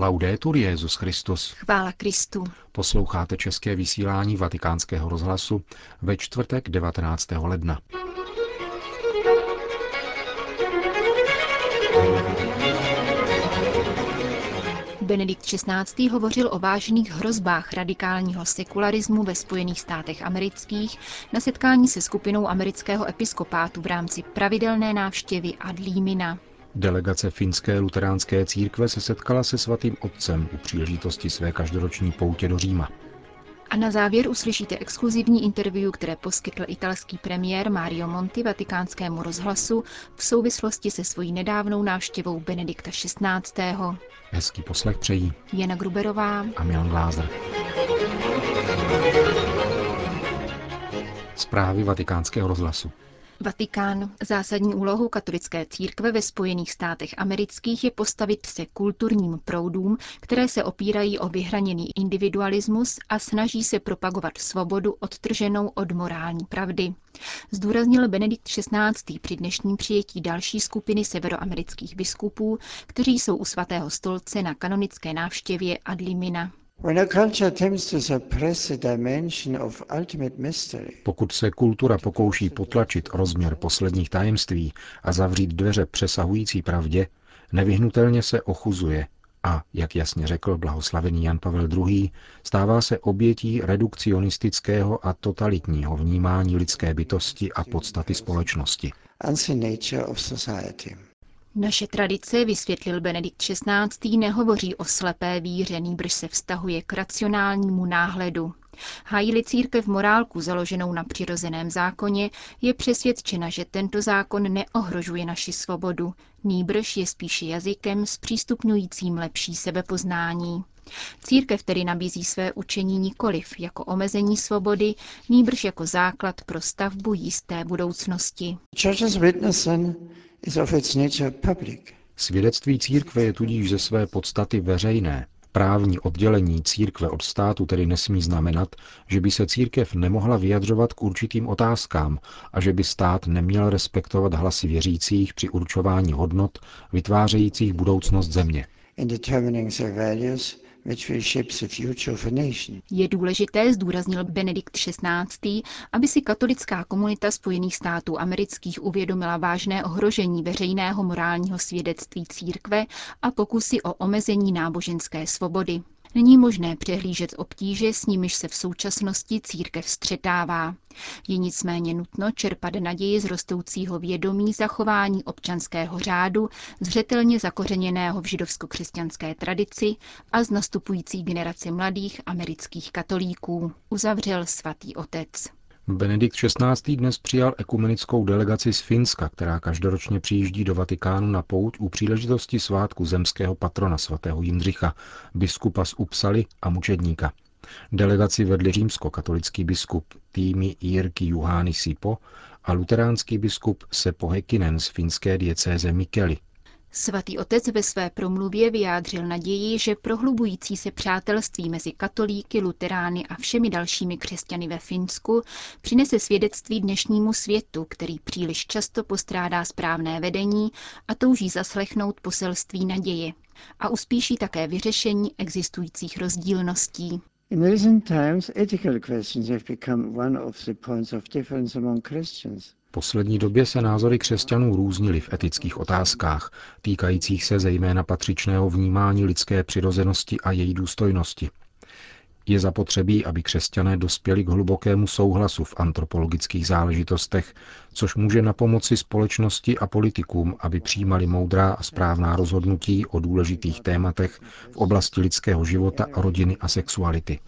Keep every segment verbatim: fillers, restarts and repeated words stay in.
Laudetur Jesus Christus. Chvála Kristu. Posloucháte české vysílání Vatikánského rozhlasu ve čtvrtek devatenáctého ledna. Benedikt šestnáctý hovořil o vážných hrozbách radikálního sekularismu ve Spojených státech amerických na setkání se skupinou amerického episkopátu v rámci pravidelné návštěvy Ad Limina. Delegace finské luteránské církve se setkala se svatým otcem u příležitosti své každoroční poutě do Říma. A na závěr uslyšíte exkluzivní interview, které poskytl italský premiér Mario Monti Vatikánskému rozhlasu v souvislosti se svojí nedávnou návštěvou Benedikta šestnáctého Hezký poslech přejí Jana Gruberová a Milan Glázer. Zprávy Vatikánského rozhlasu. Vatikán. Zásadní úlohou katolické církve ve Spojených státech amerických je postavit se kulturním proudům, které se opírají o vyhraněný individualismus a snaží se propagovat svobodu odtrženou od morální pravdy. Zdůraznil Benedikt šestnáctý při dnešním přijetí další skupiny severoamerických biskupů, kteří jsou u svatého stolce na kanonické návštěvě Ad Limina. Pokud se kultura pokouší potlačit rozměr posledních tajemství a zavřít dveře přesahující pravdě, nevyhnutelně se ochuzuje a, jak jasně řekl blahoslavený Jan Pavel druhý, stává se obětí redukcionistického a totalitního vnímání lidské bytosti a podstaty společnosti. Naše tradice, vysvětlil Benedikt šestnáctý, nehovoří o slepé víře, nýbrž se vztahuje k racionálnímu náhledu. Hájí-li církev morálku založenou na přirozeném zákoně, je přesvědčena, že tento zákon neohrožuje naši svobodu, nýbrž je spíše jazykem zpřístupňujícím lepší sebepoznání. Církev tedy nabízí své učení nikoliv jako omezení svobody, nýbrž jako základ pro stavbu jisté budoucnosti. Svědectví církve je tudíž ze své podstaty veřejné. Právní oddělení církve od státu tedy nesmí znamenat, že by se církev nemohla vyjadřovat k určitým otázkám a že by stát neměl respektovat hlasy věřících při určování hodnot vytvářejících budoucnost země. Je důležité, zdůraznil Benedikt šestnáctý, aby si katolická komunita Spojených států amerických uvědomila vážné ohrožení veřejného morálního svědectví církve a pokusy o omezení náboženské svobody. Není možné přehlížet obtíže, s nimiž se v současnosti církev střetává. Je nicméně nutno čerpat naději z rostoucího vědomí zachování občanského řádu, zřetelně zakořeněného v židovsko-křesťanské tradici a z nastupující generace mladých amerických katolíků, uzavřel svatý otec. Benedikt šestnáctý dnes přijal ekumenickou delegaci z Finska, která každoročně přijíždí do Vatikánu na pouť u příležitosti svátku zemského patrona svatého Jindřicha, biskupa z Upsaly a mučedníka. Delegaci vedli římskokatolický biskup Tými Jirky Juhány Sipo a luteránský biskup Seppo Hekinen z finské diecéze Mikeli. Svatý otec ve své promluvě vyjádřil naději, že prohlubující se přátelství mezi katolíky, luterány a všemi dalšími křesťany ve Finsku přinese svědectví dnešnímu světu, který příliš často postrádá správné vedení a touží zaslechnout poselství naděje, a uspíší také vyřešení existujících rozdílností. V poslední době se názory křesťanů různily v etických otázkách, týkajících se zejména patřičného vnímání lidské přirozenosti a její důstojnosti. Je zapotřebí, aby křesťané dospěli k hlubokému souhlasu v antropologických záležitostech, což může napomoci společnosti a politikům, aby přijímali moudrá a správná rozhodnutí o důležitých tématech v oblasti lidského života, rodiny a sexuality.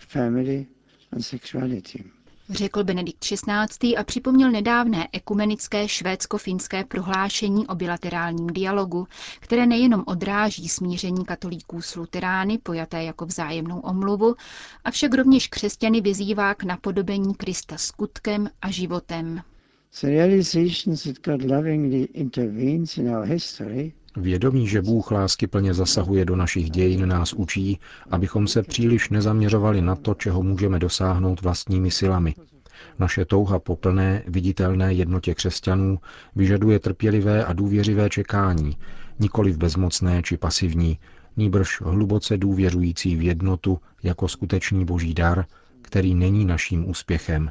Řekl Benedikt šestnáctý a připomněl nedávné ekumenické švédsko-finské prohlášení o bilaterálním dialogu, které nejenom odráží smíření katolíků s luterány, pojaté jako vzájemnou omluvu, avšak rovněž křesťany vyzývá k napodobení Krista skutkem a životem. Vědomí, že Bůh láskyplně zasahuje do našich dějin, nás učí, abychom se příliš nezaměřovali na to, čeho můžeme dosáhnout vlastními silami. Naše touha po plné, viditelné jednotě křesťanů vyžaduje trpělivé a důvěřivé čekání, nikoli bezmocné či pasivní, nýbrž hluboce důvěřující v jednotu jako skutečný boží dar, který není naším úspěchem.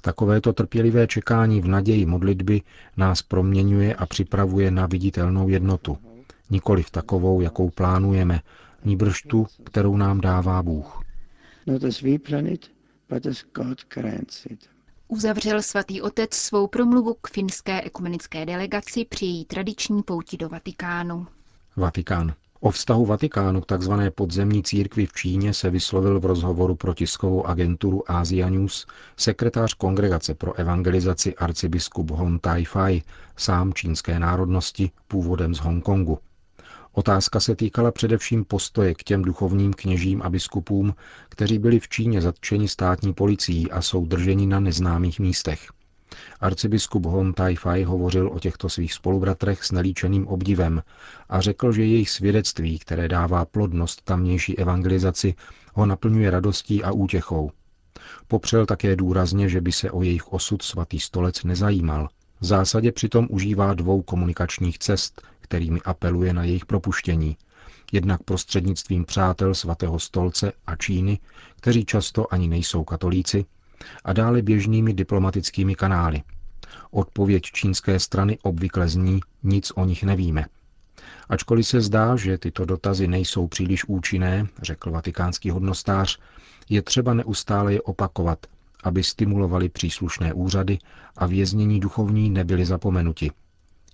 Takovéto trpělivé čekání v naději modlitby nás proměňuje a připravuje na viditelnou jednotu. Nikoliv takovou, jakou plánujeme, nýbrž tu, kterou nám dává Bůh. Uzavřel svatý otec svou promluvu k finské ekumenické delegaci při její tradiční pouti do Vatikánu. Vatikán. O vztahu Vatikánu k tzv. Podzemní církvi v Číně se vyslovil v rozhovoru pro tiskovou agenturu Asia News sekretář Kongregace pro evangelizaci arcibiskup Hon Tai-Fai, sám čínské národnosti, původem z Hongkongu. Otázka se týkala především postoje k těm duchovním kněžím a biskupům, kteří byli v Číně zatčeni státní policií a jsou drženi na neznámých místech. Arcibiskup Hon Tai-Fai hovořil o těchto svých spolubratrech s nelíčeným obdivem a řekl, že jejich svědectví, které dává plodnost tamnější evangelizaci, ho naplňuje radostí a útěchou. Popřel také důrazně, že by se o jejich osud svatý stolec nezajímal. V zásadě přitom užívá dvou komunikačních cest, kterými apeluje na jejich propuštění. Jednak prostřednictvím přátel svatého stolce a Číny, kteří často ani nejsou katolíci, a dále běžnými diplomatickými kanály. Odpověď čínské strany obvykle zní, nic o nich nevíme. Ačkoliv se zdá, že tyto dotazy nejsou příliš účinné, řekl vatikánský hodnostář, je třeba neustále je opakovat, aby stimulovali příslušné úřady a věznění duchovní nebyli zapomenuti.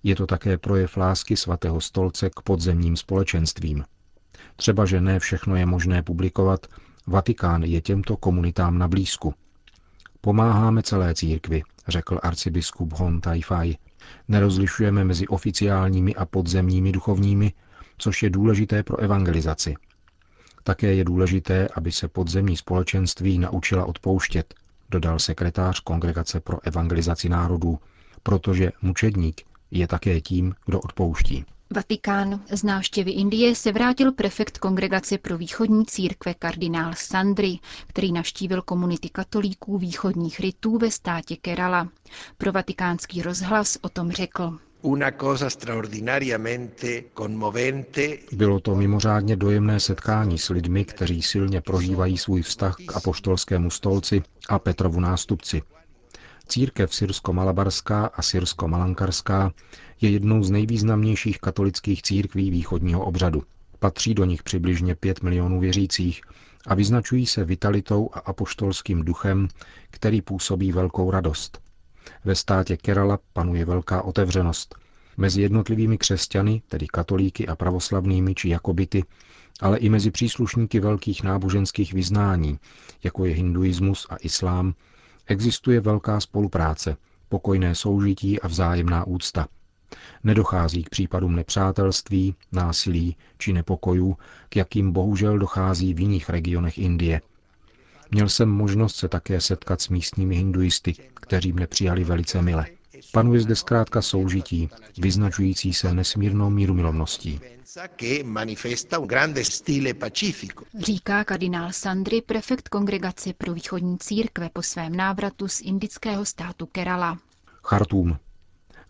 Je to také projev lásky svatého stolce k podzemním společenstvím. Třeba, že ne všechno je možné publikovat, Vatikán je těmto komunitám na blízku. Pomáháme celé církvi, řekl arcibiskup Hon Tai-Fai. Nerozlišujeme mezi oficiálními a podzemními duchovními, což je důležité pro evangelizaci. Také je důležité, aby se podzemní společenství naučila odpouštět, dodal sekretář Kongregace pro evangelizaci národů, protože mučedník je také tím, kdo odpouští. Vatikán. Z návštěvy Indie se vrátil prefekt Kongregace pro východní církve kardinál Sandri, který navštívil komunity katolíků východních rytů ve státě Kerala. Pro vatikánský rozhlas o tom řekl. Bylo to mimořádně dojemné setkání s lidmi, kteří silně prožívají svůj vztah k apoštolskému stolci a Petrovu nástupci. Církev syrsko-malabarská a syrsko-malankarská je jednou z nejvýznamnějších katolických církví východního obřadu. Patří do nich přibližně pět milionů věřících a vyznačují se vitalitou a apoštolským duchem, který působí velkou radost. Ve státě Kerala panuje velká otevřenost. Mezi jednotlivými křesťany, tedy katolíky a pravoslavnými či jakobity, ale i mezi příslušníky velkých náboženských vyznání, jako je hinduismus a islám, existuje velká spolupráce, pokojné soužití a vzájemná úcta. Nedochází k případům nepřátelství, násilí či nepokojů, k jakým bohužel dochází v jiných regionech Indie. Měl jsem možnost se také setkat s místními hinduisty, kteří mne přijali velice mile. Panuje zde zkrátka soužití, vyznačující se nesmírnou mírumilovností. Říká kardinál Sandri, prefekt Kongregace pro východní církve po svém návratu z indického státu Kerala. Chartúm.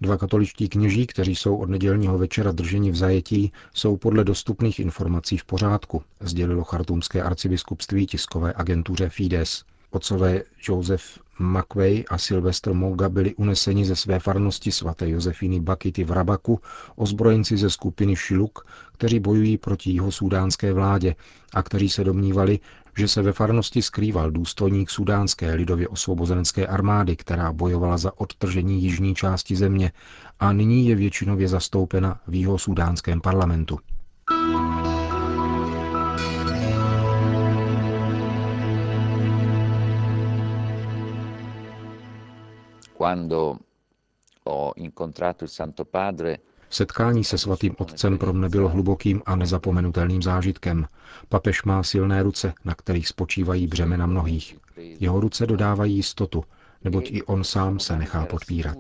Dva katoličtí kněží, kteří jsou od nedělního večera drženi v zajetí, jsou podle dostupných informací v pořádku, sdělilo chartúmské arcibiskupství tiskové agentuře Fides. Otcové Josef McVey a Sylvestr Moga byli uneseni ze své farnosti svaté Josefiny Bakity v Rabaku ozbrojenci ze skupiny Šiluk, kteří bojují proti jihosudánské vládě a kteří se domnívali, že se ve farnosti skrýval důstojník sudánské lidově osvobozenské armády, která bojovala za odtržení jižní části země a nyní je většinově zastoupena v jihosudánském parlamentu. Setkání se svatým otcem pro mne bylo hlubokým a nezapomenutelným zážitkem. Papež má silné ruce, na kterých spočívají břemena mnohých. Jeho ruce dodávají jistotu, neboť i on sám se nechá podpírat.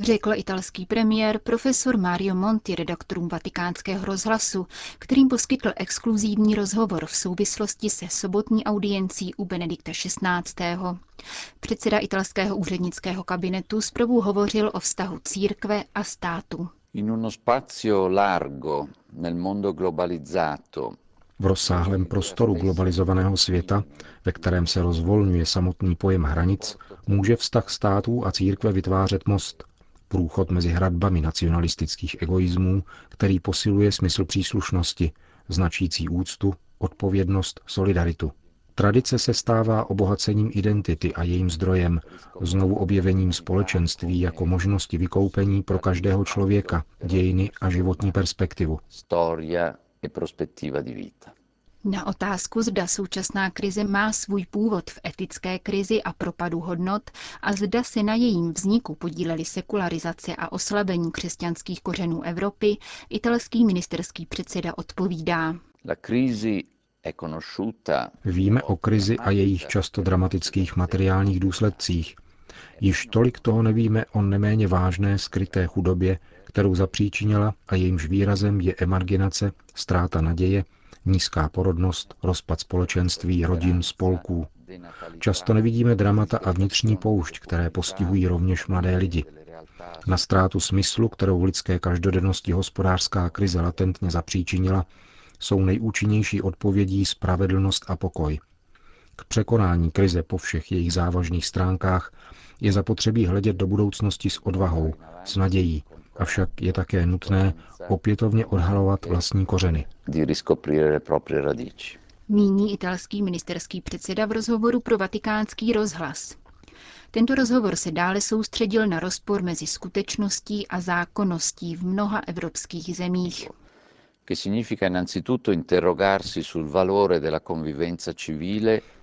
Řekl italský premiér profesor Mario Monti redaktorům Vatikánského rozhlasu, kterým poskytl exkluzivní rozhovor v souvislosti se sobotní audiencí u Benedikta šestnáctého. Předseda italského úřednického kabinetu zprvu hovořil o vztahu církve a státu. in uno spazio largo nel mondo globalizzato. V rozsáhlém prostoru globalizovaného světa, ve kterém se rozvolňuje samotný pojem hranic, může vztah států a církve vytvářet most, průchod mezi hradbami nacionalistických egoismů, který posiluje smysl příslušnosti, značící úctu, odpovědnost, solidaritu. Tradice se stává obohacením identity a jejím zdrojem, znovu objevením společenství jako možnosti vykoupení pro každého člověka, dějiny a životní perspektivu. Na otázku, zda současná krize má svůj původ v etické krizi a propadu hodnot a zda se na jejím vzniku podílely sekularizace a oslabení křesťanských kořenů Evropy, italský ministerský předseda odpovídá. La crisi è conosciuta. Víme o krizi a jejich často dramatických materiálních důsledcích. Již tolik toho nevíme o neméně vážné skryté chudobě, kterou zapříčinila a jejímž výrazem je emarginace, ztráta naděje, nízká porodnost, rozpad společenství, rodin, spolků. Často nevidíme dramata a vnitřní poušť, které postihují rovněž mladé lidi. Na ztrátu smyslu, kterou v lidské každodennosti hospodářská krize latentně zapříčinila, jsou nejúčinnější odpovědí spravedlnost a pokoj. K překonání krize po všech jejich závažných stránkách je zapotřebí hledět do budoucnosti s odvahou, s nadějí, avšak je také nutné opětovně odhalovat vlastní kořeny. Míní italský ministerský předseda v rozhovoru pro Vatikánský rozhlas. Tento rozhovor se dále soustředil na rozpor mezi skutečností a zákonností v mnoha evropských zemích.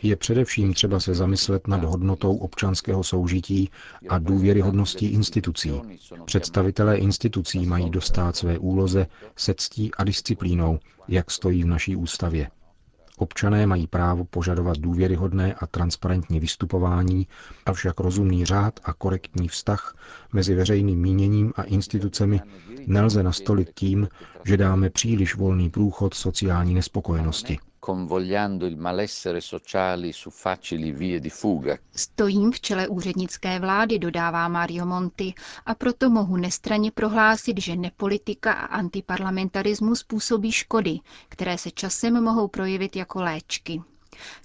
Je především třeba se zamyslet nad hodnotou občanského soužití a důvěryhodností institucí. Představitelé institucí mají dostát své úloze se ctí a disciplínou, jak stojí v naší ústavě. Občané mají právo požadovat důvěryhodné a transparentní vystupování, avšak rozumný řád a korektní vztah mezi veřejným míněním a institucemi nelze nastolit tím, že dáme příliš volný průchod sociální nespokojenosti. Stojím v čele úřednické vlády, dodává Mario Monti, a proto mohu nestranně prohlásit, že nepolitika a antiparlamentarismus působí škody, které se časem mohou projevit jako léčky.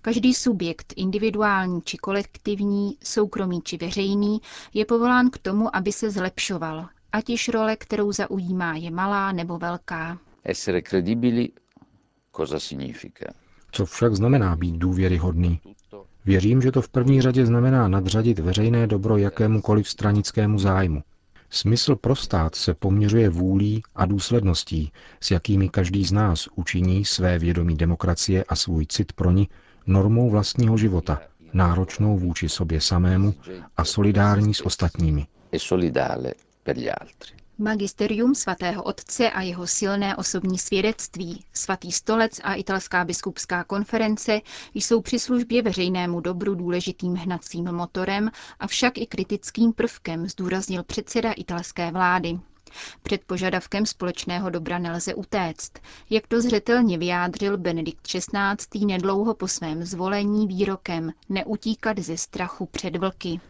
Každý subjekt, individuální či kolektivní, soukromý či veřejný, je povolán k tomu, aby se zlepšoval, ať již role, kterou zaujímá, je malá nebo velká. Essere credibili. Co však znamená být důvěryhodný? Věřím, že to v první řadě znamená nadřadit veřejné dobro jakémukoliv stranickému zájmu. Smysl pro stát se poměřuje vůlí a důsledností, s jakými každý z nás učiní své vědomí demokracie a svůj cit pro ni normou vlastního života, náročnou vůči sobě samému a solidární s ostatními. Magisterium svatého otce a jeho silné osobní svědectví, svatý stolec a italská biskupská konference jsou při službě veřejnému dobru důležitým hnacím motorem, avšak i kritickým prvkem, zdůraznil předseda italské vlády. Před požadavkem společného dobra nelze utéct, jak to zřetelně vyjádřil Benedikt šestnáctý nedlouho po svém zvolení výrokem neutíkat ze strachu před vlky.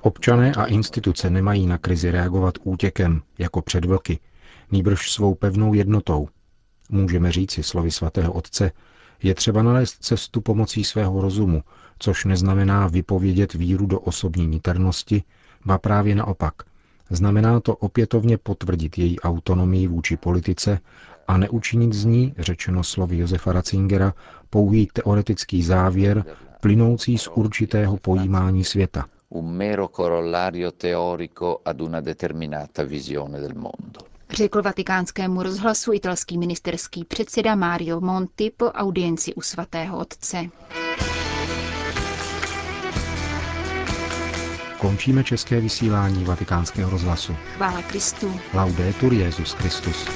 Občané a instituce nemají na krizi reagovat útěkem, jako před vlky, nýbrž svou pevnou jednotou. Můžeme říci slovy svatého otce, je třeba nalézt cestu pomocí svého rozumu, což neznamená vypovědět víru do osobní niternosti, ba právě naopak. Znamená to opětovně potvrdit její autonomii vůči politice a neučinit z ní, řečeno slovy Josefa Ratzingera, pouhý teoretický závěr, plynoucí z určitého pojímání světa. Řekl Vatikánskému rozhlasu italský ministerský předseda Mario Monti po audienci u svatého otce. Končíme české vysílání Vatikánského rozhlasu. Chvála Kristu. Laudetur Jesus Christus.